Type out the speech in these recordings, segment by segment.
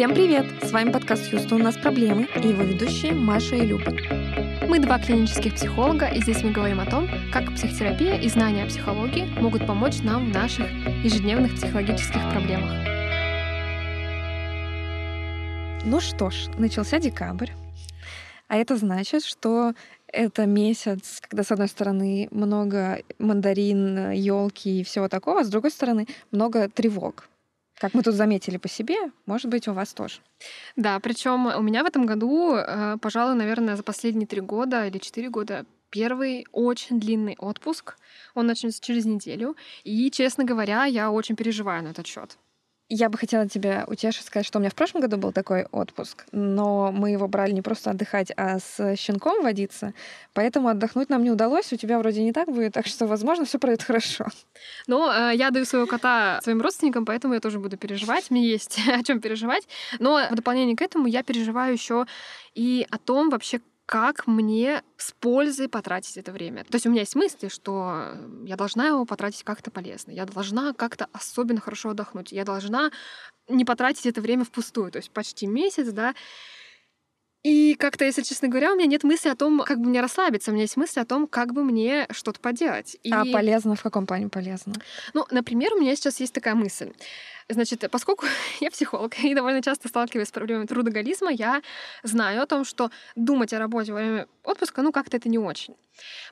Всем привет! С вами подкаст «Юстон. У нас проблемы» и его ведущие Маша и Люба. Мы два клинических психолога, и здесь мы говорим о том, как психотерапия и знания о психологии могут помочь нам в наших ежедневных психологических проблемах. Ну что ж, начался декабрь, а это значит, что это месяц, когда, с одной стороны, много мандарин, елки и всего такого, а с другой стороны, много тревог. Как мы тут заметили по себе, может быть, у вас тоже. Да, причем у меня в этом году, пожалуй, наверное, за последние 3 года или 4 года первый очень длинный отпуск. Он начнется через неделю. И, честно говоря, я очень переживаю на этот счет. Я бы хотела тебя утешить, сказать, что у меня в прошлом году был такой отпуск, но мы его брали не просто отдыхать, а с щенком водиться, поэтому отдохнуть нам не удалось, у тебя вроде не так будет, так что, возможно, все пройдет хорошо. Ну, я даю своего кота своим родственникам, поэтому я тоже буду переживать, мне есть о чем переживать, но в дополнение к этому я переживаю еще и о том вообще, как мне с пользой потратить это время. То есть у меня есть мысли, что я должна его потратить как-то полезно, я должна как-то особенно хорошо отдохнуть, я должна не потратить это время впустую, то есть почти месяц, да. И как-то, если честно говоря, у меня нет мысли о том, как бы мне расслабиться, у меня есть мысли о том, как бы мне что-то поделать. И... А полезно в каком плане полезно? Ну, например, у меня сейчас есть такая мысль. Значит, поскольку я психолог и довольно часто сталкиваюсь с проблемой трудоголизма, я знаю о том, что думать о работе во время отпуска, ну, как-то это не очень.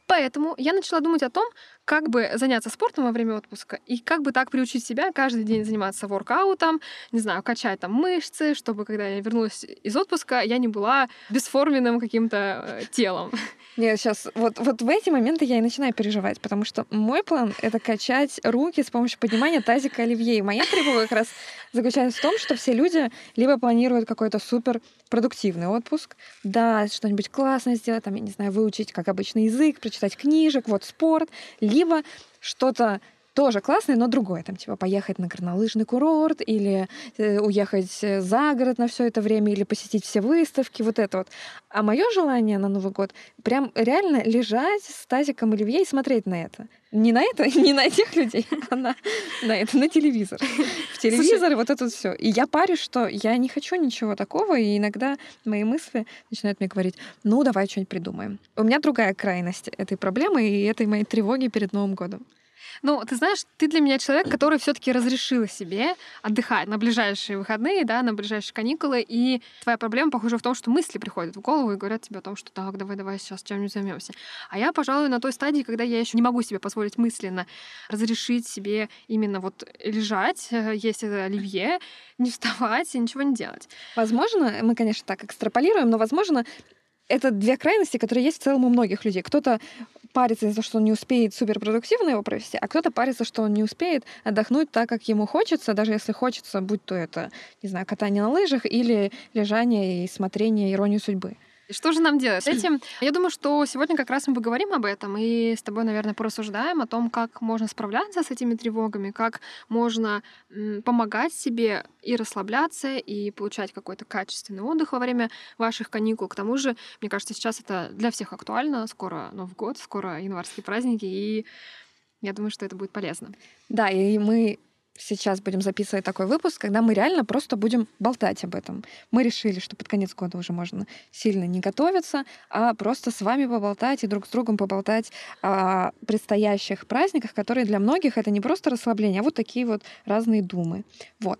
Поэтому я начала думать о том, как бы заняться спортом во время отпуска и как бы так приучить себя каждый день заниматься воркаутом, не знаю, качать там мышцы, чтобы, когда я вернулась из отпуска, я не была бесформенным каким-то телом. Нет, сейчас вот в эти моменты я и начинаю переживать, потому что мой план — это качать руки с помощью поднимания тазика оливье. И моя тревога как раз заключается в том, что все люди либо планируют какой-то суперпродуктивный отпуск, да, что-нибудь классное сделать, там, я не знаю, выучить, как обычно, язык, прочитать книжек, вот спорт, либо что-то тоже классное, но другое, там, типа, поехать на горнолыжный курорт или уехать за город на все это время, или посетить все выставки, вот это вот. А мое желание на Новый год прям реально лежать с тазиком оливье и смотреть на это. Не на это, не на этих людей, а на это, на телевизор. В телевизор. Слушай, вот это вот все. И я парюсь, что я не хочу ничего такого, и иногда мои мысли начинают мне говорить, ну, давай что-нибудь придумаем. У меня другая крайность этой проблемы и этой моей тревоги перед Новым годом. Ну, ты знаешь, ты для меня человек, который все-таки разрешил себе отдыхать на ближайшие выходные, да, на ближайшие каникулы. И твоя проблема, похоже, в том, что мысли приходят в голову и говорят тебе о том, что так, давай, сейчас чем-нибудь займемся. А я, пожалуй, на той стадии, когда я еще не могу себе позволить мысленно разрешить себе именно вот лежать, есть это оливье, не вставать и ничего не делать. Возможно, мы, конечно, так экстраполируем, но, возможно, это две крайности, которые есть в целом у многих людей. Кто-то парится из-за того, что он не успеет суперпродуктивно его провести, а кто-то парится, что он не успеет отдохнуть так, как ему хочется, даже если хочется, будь то это, не знаю, катание на лыжах или лежание и смотрение «Иронию судьбы». И что же нам делать с этим? Я думаю, что сегодня как раз мы поговорим об этом и с тобой, наверное, порассуждаем о том, как можно справляться с этими тревогами, как можно помогать себе и расслабляться, и получать какой-то качественный отдых во время ваших каникул. К тому же, мне кажется, сейчас это для всех актуально. Скоро Новый год, скоро январские праздники, и я думаю, что это будет полезно. Да, и мы сейчас будем записывать такой выпуск, когда мы реально просто будем болтать об этом. Мы решили, что под конец года уже можно сильно не готовиться, а просто с вами поболтать и друг с другом поболтать о предстоящих праздниках, которые для многих это не просто расслабление, а вот такие вот разные думы. Вот.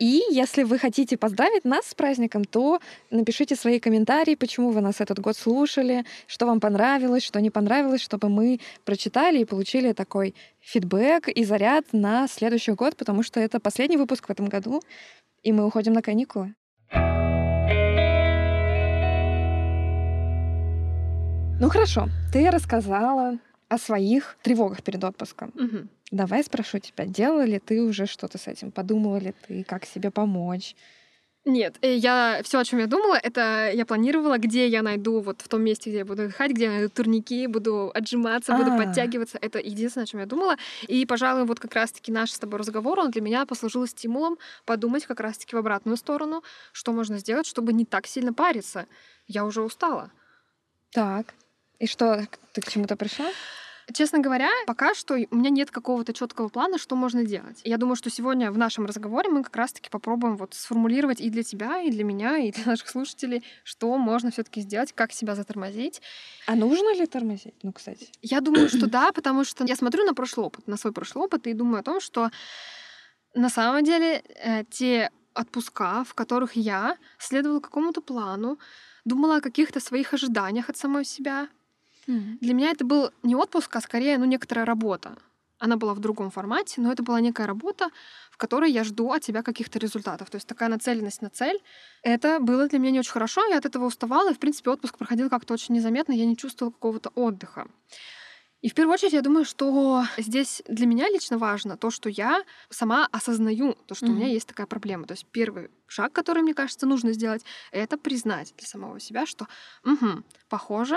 И если вы хотите поздравить нас с праздником, то напишите свои комментарии, почему вы нас этот год слушали, что вам понравилось, что не понравилось, чтобы мы прочитали и получили такой фидбэк и заряд на следующий год, потому что это последний выпуск в этом году, и мы уходим на каникулы. Ну хорошо, ты рассказала о своих тревогах перед отпуском. Угу. Давай спрошу тебя, делала ли ты уже что-то с этим? Подумала ли ты, как себе помочь? Нет, все, о чем я думала, это я планировала, где я найду, вот в том месте, где я буду отдыхать, где я найду турники, буду отжиматься, буду подтягиваться. Это единственное, о чем я думала. И, пожалуй, вот как раз-таки наш с тобой разговор, он для меня послужил стимулом подумать как раз-таки в обратную сторону, что можно сделать, чтобы не так сильно париться. Я уже устала. Так, и что, ты к чему-то пришла? Честно говоря, пока что у меня нет какого-то четкого плана, что можно делать. Я думаю, что сегодня в нашем разговоре мы как раз-таки попробуем вот сформулировать и для тебя, и для меня, и для наших слушателей, что можно все-таки сделать, как себя затормозить. А нужно ли тормозить? Ну, кстати. Я думаю, что да, потому что я смотрю на прошлый опыт, на свой прошлый опыт, и думаю о том, что на самом деле те отпуска, в которых я следовала какому-то плану, думала о каких-то своих ожиданиях от самой себя. Mm-hmm. Для меня это был не отпуск, а скорее, некоторая работа. Она была в другом формате, но это была некая работа, в которой я жду от тебя каких-то результатов. То есть такая нацеленность на цель. Это было для меня не очень хорошо, я от этого уставала, и, в принципе, отпуск проходил как-то очень незаметно, я не чувствовала какого-то отдыха. И в первую очередь я думаю, что здесь для меня лично важно то, что я сама осознаю то, что у меня есть такая проблема. То есть первый шаг, который, мне кажется, нужно сделать, это признать для самого себя, что похоже,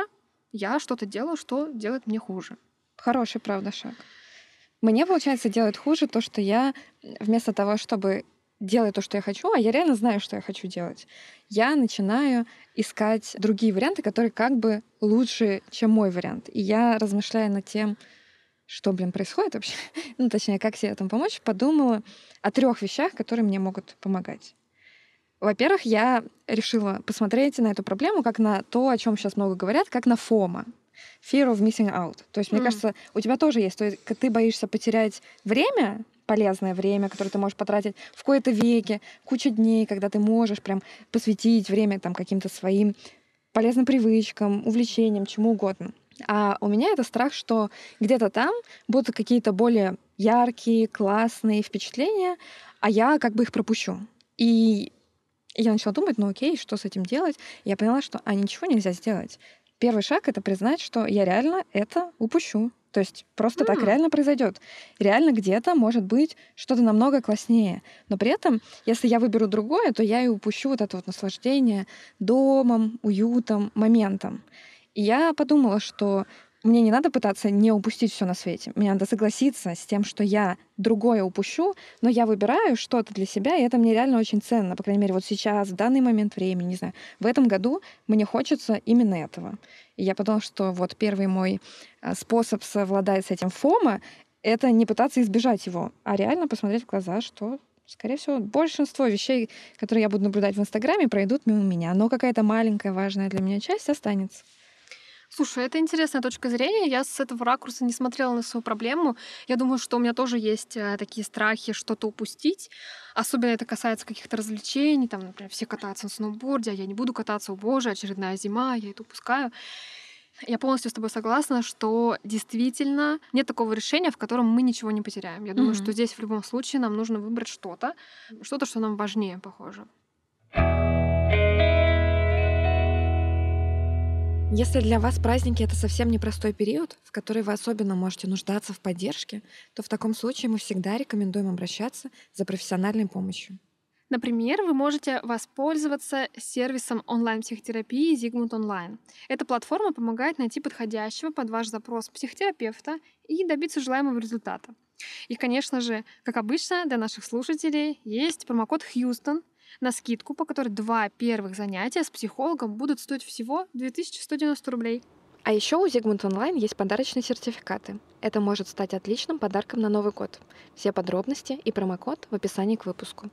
я что-то делаю, что делает мне хуже. Хороший, правда, шаг. Мне, получается, делает хуже то, что я вместо того, чтобы делать то, что я хочу, а я реально знаю, что я хочу делать, я начинаю искать другие варианты, которые как бы лучше, чем мой вариант. И я, размышляя над тем, что, происходит вообще, ну, точнее, как себе там помочь, подумала о 3 вещах, которые мне могут помогать. Во-первых, я решила посмотреть на эту проблему как на то, о чем сейчас много говорят, как на FOMO. Fear of missing out. То есть, мне кажется, у тебя тоже есть. То есть, ты боишься потерять время, полезное время, которое ты можешь потратить в какой-то веке, куча дней, когда ты можешь прям посвятить время там, каким-то своим полезным привычкам, увлечениям, чему угодно. А у меня это страх, что где-то там будут какие-то более яркие, классные впечатления, а я как бы их пропущу. И я начала думать, что с этим делать? И я поняла, что ничего нельзя сделать. Первый шаг — это признать, что я реально это упущу. То есть просто так реально произойдет. Реально где-то может быть что-то намного класснее. Но при этом, если я выберу другое, то я и упущу вот это вот наслаждение домом, уютом, моментом. И я подумала, что мне не надо пытаться не упустить все на свете. Мне надо согласиться с тем, что я другое упущу, но я выбираю что-то для себя, и это мне реально очень ценно. По крайней мере, вот сейчас, в данный момент времени, не знаю, в этом году мне хочется именно этого. И я подумала, что вот первый мой способ совладать с этим FOMO — это не пытаться избежать его, а реально посмотреть в глаза, что, скорее всего, большинство вещей, которые я буду наблюдать в Инстаграме, пройдут мимо меня, но какая-то маленькая важная для меня часть останется. Слушай, это интересная точка зрения. Я с этого ракурса не смотрела на свою проблему. Я думаю, что у меня тоже есть такие страхи что-то упустить. Особенно это касается каких-то развлечений. Там, например, все катаются на сноуборде, а я не буду кататься. О боже, очередная зима, я это упускаю. Я полностью с тобой согласна, что действительно нет такого решения, в котором мы ничего не потеряем. Я думаю, что здесь в любом случае нам нужно выбрать что-то, что нам важнее, похоже. Если для вас праздники — это совсем непростой период, в который вы особенно можете нуждаться в поддержке, то в таком случае мы всегда рекомендуем обращаться за профессиональной помощью. Например, вы можете воспользоваться сервисом онлайн-психотерапии Zigmund.Online. Эта платформа помогает найти подходящего под ваш запрос психотерапевта и добиться желаемого результата. И, конечно же, как обычно, для наших слушателей есть промокод «Юстон» на скидку, по которой 2 первых занятия с психологом будут стоить всего 2190 рублей. А еще у Zigmund.Online есть подарочные сертификаты. Это может стать отличным подарком на Новый год. Все подробности и промокод в описании к выпуску.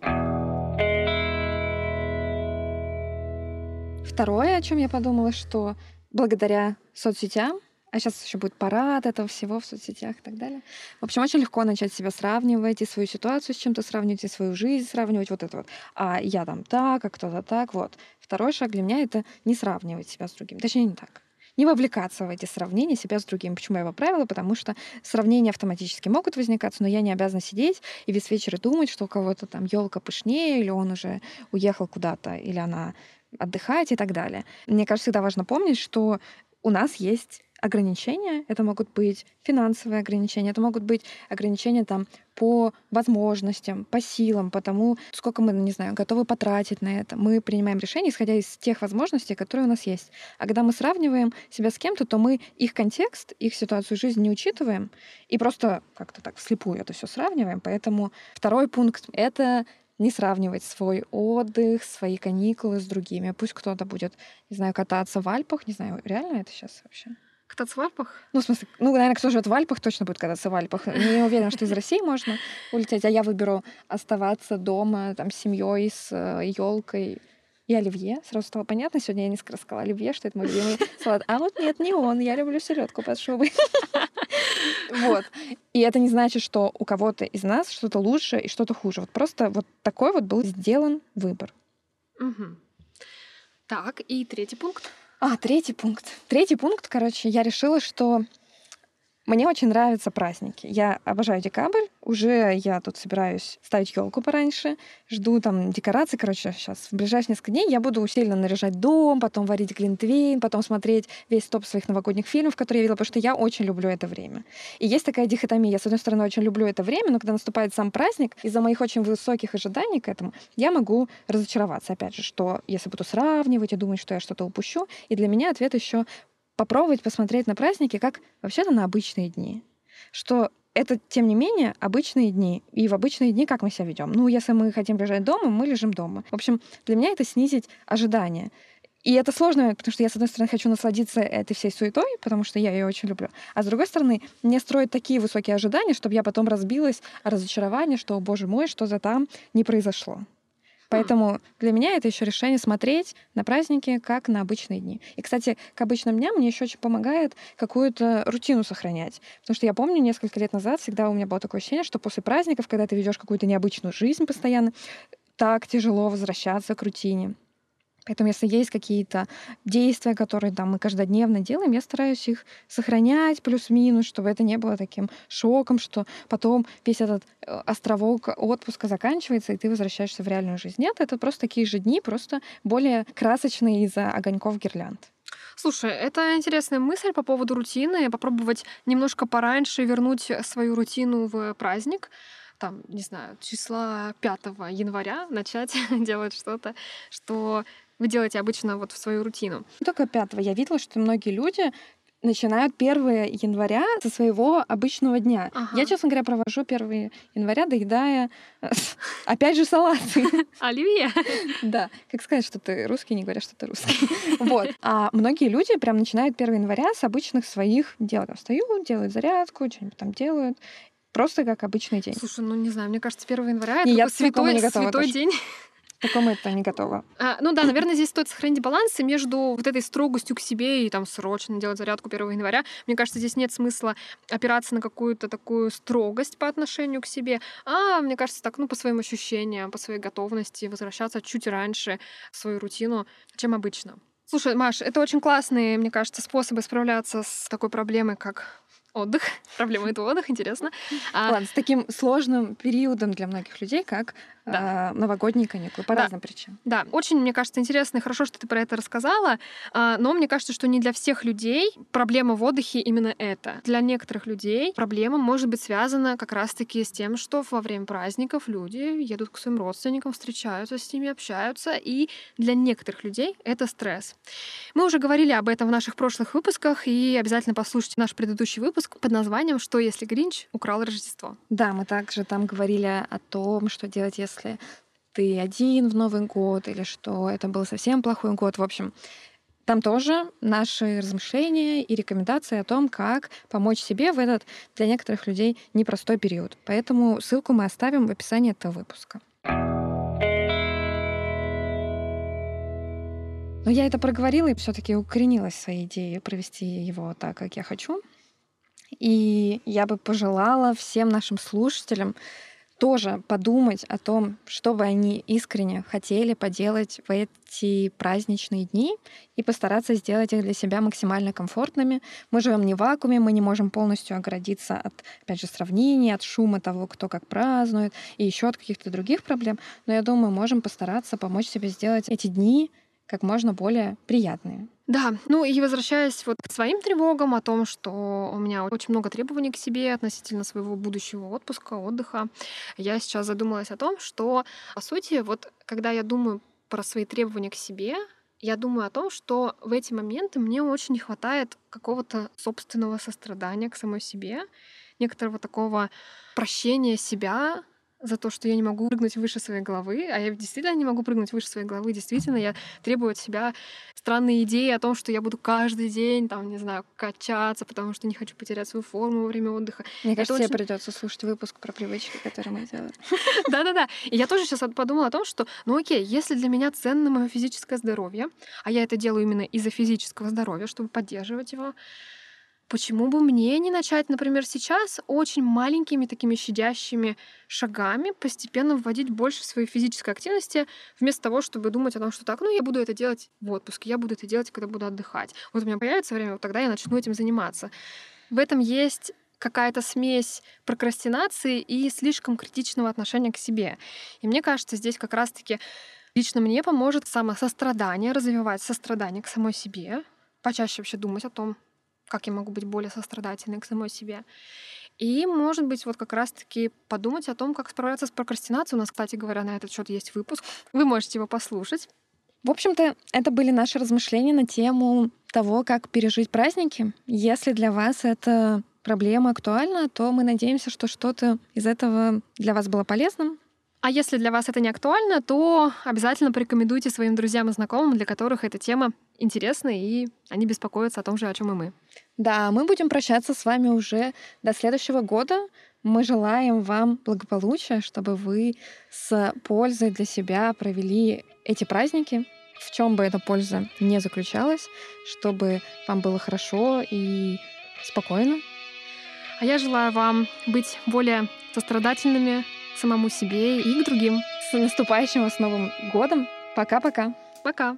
Второе, о чем я подумала, что благодаря соцсетям, а сейчас еще будет парад этого всего в соцсетях и так далее. В общем, очень легко начать себя сравнивать, и свою ситуацию с чем-то сравнивать, и свою жизнь сравнивать, вот это вот. А я там так, а кто-то так, вот. Второй шаг для меня — это не сравнивать себя с другим. Точнее, не так. Не вовлекаться в эти сравнения себя с другим. Почему я его правила? Потому что сравнения автоматически могут возникаться, но я не обязана сидеть и весь вечер думать, что у кого-то там елка пышнее, или он уже уехал куда-то, или она отдыхает и так далее. Мне кажется, всегда важно помнить, что у нас есть ограничения. Это могут быть финансовые ограничения, это могут быть ограничения там, по возможностям, по силам, по тому, сколько мы, не знаю, готовы потратить на это. Мы принимаем решения, исходя из тех возможностей, которые у нас есть. А когда мы сравниваем себя с кем-то, то мы их контекст, их ситуацию жизни не учитываем и просто как-то так вслепую это все сравниваем. Поэтому второй пункт — это не сравнивать свой отдых, свои каникулы с другими. Пусть кто-то будет, не знаю, кататься в Альпах. Не знаю, реально это сейчас вообще? Кататься в Альпах? Ну, в смысле, ну, наверное, кто живет в Альпах, точно будет кататься в Альпах. Не уверена, что из России можно улететь, а я выберу оставаться дома там, с семьей, с елкой и оливье. Сразу стало понятно, сегодня я несколько рассказала оливье, что это мой любимый салат. А вот нет, не он, я люблю селедку под шубой. Вот. И это не значит, что у кого-то из нас что-то лучше и что-то хуже. Вот просто вот такой вот был сделан выбор. Так, и третий пункт. Третий пункт, короче, я решила, что мне очень нравятся праздники. Я обожаю декабрь. Уже я тут собираюсь ставить елку пораньше. Жду там декорации. Короче, сейчас в ближайшие несколько дней я буду усиленно наряжать дом, потом варить глинтвейн, потом смотреть весь топ своих новогодних фильмов, которые я видела, потому что я очень люблю это время. И есть такая дихотомия. Я, с одной стороны, очень люблю это время, но когда наступает сам праздник, из-за моих очень высоких ожиданий к этому, я могу разочароваться. Опять же, что если буду сравнивать и думать, что я что-то упущу. И для меня ответ еще попробовать посмотреть на праздники, как вообще-то на обычные дни. Что это, тем не менее, обычные дни. И в обычные дни как мы себя ведем? Ну, если мы хотим лежать дома, мы лежим дома. В общем, для меня это снизить ожидания. И это сложно, потому что я, с одной стороны, хочу насладиться этой всей суетой, потому что я ее очень люблю. А с другой стороны, мне строят такие высокие ожидания, чтобы я потом разбилась о разочаровании, что, боже мой, что-то там не произошло. Поэтому для меня это еще решение смотреть на праздники как на обычные дни. И, кстати, к обычным дням мне еще очень помогает какую-то рутину сохранять. Потому что я помню, несколько лет назад всегда у меня было такое ощущение, что после праздников, когда ты ведешь какую-то необычную жизнь постоянно, так тяжело возвращаться к рутине. Поэтому если есть какие-то действия, которые там, мы каждодневно делаем, я стараюсь их сохранять плюс-минус, чтобы это не было таким шоком, что потом весь этот островок отпуска заканчивается, и ты возвращаешься в реальную жизнь. Нет, это просто такие же дни, просто более красочные из-за огоньков гирлянд. Слушай, это интересная мысль по поводу рутины. Попробовать немножко пораньше вернуть свою рутину в праздник. Там, не знаю, числа 5 января начать делать что-то, что вы делаете обычно вот в свою рутину. Только 5-го. Я видела, что многие люди начинают 1 января со своего обычного дня. Ага. Я, честно говоря, провожу 1 января, доедая опять же салаты. Оливье. Да. Как сказать, что ты русский, не говоря, что ты русский. Вот. А многие люди прям начинают 1 января с обычных своих дел. Встают, делают зарядку, что-нибудь там делают. Просто как обычный день. Слушай, ну не знаю, мне кажется, 1 января это такой святой день. К такому это не готово. Ну да, наверное, здесь стоит сохранить баланс между вот этой строгостью к себе и там срочно делать зарядку 1 января. Мне кажется, здесь нет смысла опираться на какую-то такую строгость по отношению к себе. Мне кажется, так, по своим ощущениям, по своей готовности возвращаться чуть раньше в свою рутину, чем обычно. Слушай, Маш, это очень классные, мне кажется, способы справляться с такой проблемой, как отдых. Проблема — это отдых, интересно. Ладно, с таким сложным периодом для многих людей, как новогодние каникулы, по разным причинам. Да, очень, мне кажется, интересно и хорошо, что ты про это рассказала, но мне кажется, что не для всех людей проблема в отдыхе именно это. Для некоторых людей проблема может быть связана как раз-таки с тем, что во время праздников люди едут к своим родственникам, встречаются с ними, общаются, и для некоторых людей это стресс. Мы уже говорили об этом в наших прошлых выпусках, и обязательно послушайте наш предыдущий выпуск под названием «Что, если Гринч украл Рождество?». Да, мы также там говорили о том, что делать, если ты один в Новый год, или что это был совсем плохой год. В общем, там тоже наши размышления и рекомендации о том, как помочь себе в этот для некоторых людей непростой период. Поэтому ссылку мы оставим в описании этого выпуска. Но я это проговорила и все-таки укоренилась в своей идее провести его так, как я хочу. И я бы пожелала всем нашим слушателям тоже подумать о том, что бы они искренне хотели поделать в эти праздничные дни и постараться сделать их для себя максимально комфортными. Мы живем не в вакууме, мы не можем полностью оградиться от, опять же, сравнений, от шума того, кто как празднует, и еще от каких-то других проблем. Но я думаю, можем постараться помочь себе сделать эти дни как можно более приятными. Да, ну и возвращаясь вот к своим тревогам о том, что у меня очень много требований к себе относительно своего будущего отпуска, отдыха, я сейчас задумалась о том, что, по сути, вот когда я думаю про свои требования к себе, я думаю о том, что в эти моменты мне очень не хватает какого-то собственного сострадания к самой себе, некоторого такого прощения себя, за то, что я не могу прыгнуть выше своей головы, а я действительно не могу прыгнуть выше своей головы, действительно, я требую от себя странные идеи о том, что я буду каждый день, там, не знаю, качаться, потому что не хочу потерять свою форму во время отдыха. Мне кажется, тебе придется слушать выпуск про привычки, который мы делаем. Да-да-да. И я тоже сейчас подумала о том, что, ну окей, если для меня ценно мое физическое здоровье, а я это делаю именно из-за физического здоровья, чтобы поддерживать его, почему бы мне не начать, например, сейчас очень маленькими такими щадящими шагами постепенно вводить больше своей физической активности, вместо того, чтобы думать о том, что так, ну, я буду это делать в отпуске, я буду это делать, когда буду отдыхать. Вот у меня появится время, вот тогда я начну этим заниматься. В этом есть какая-то смесь прокрастинации и слишком критичного отношения к себе. И мне кажется, здесь как раз-таки лично мне поможет самосострадание, развивать сострадание к самой себе, почаще вообще думать о том, как я могу быть более сострадательной к самой себе. И, может быть, вот как раз-таки подумать о том, как справляться с прокрастинацией. У нас, кстати говоря, на этот счет есть выпуск. Вы можете его послушать. В общем-то, это были наши размышления на тему того, как пережить праздники. Если для вас эта проблема актуальна, то мы надеемся, что что-то из этого для вас было полезным. А если для вас это не актуально, то обязательно порекомендуйте своим друзьям и знакомым, для которых эта тема интересна, и они беспокоятся о том же, о чем и мы. Да, мы будем прощаться с вами уже до следующего года. Мы желаем вам благополучия, чтобы вы с пользой для себя провели эти праздники, в чем бы эта польза ни заключалась, чтобы вам было хорошо и спокойно. А я желаю вам быть более сострадательными самому себе и к другим. С наступающим вас Новым годом! Пока-пока! Пока!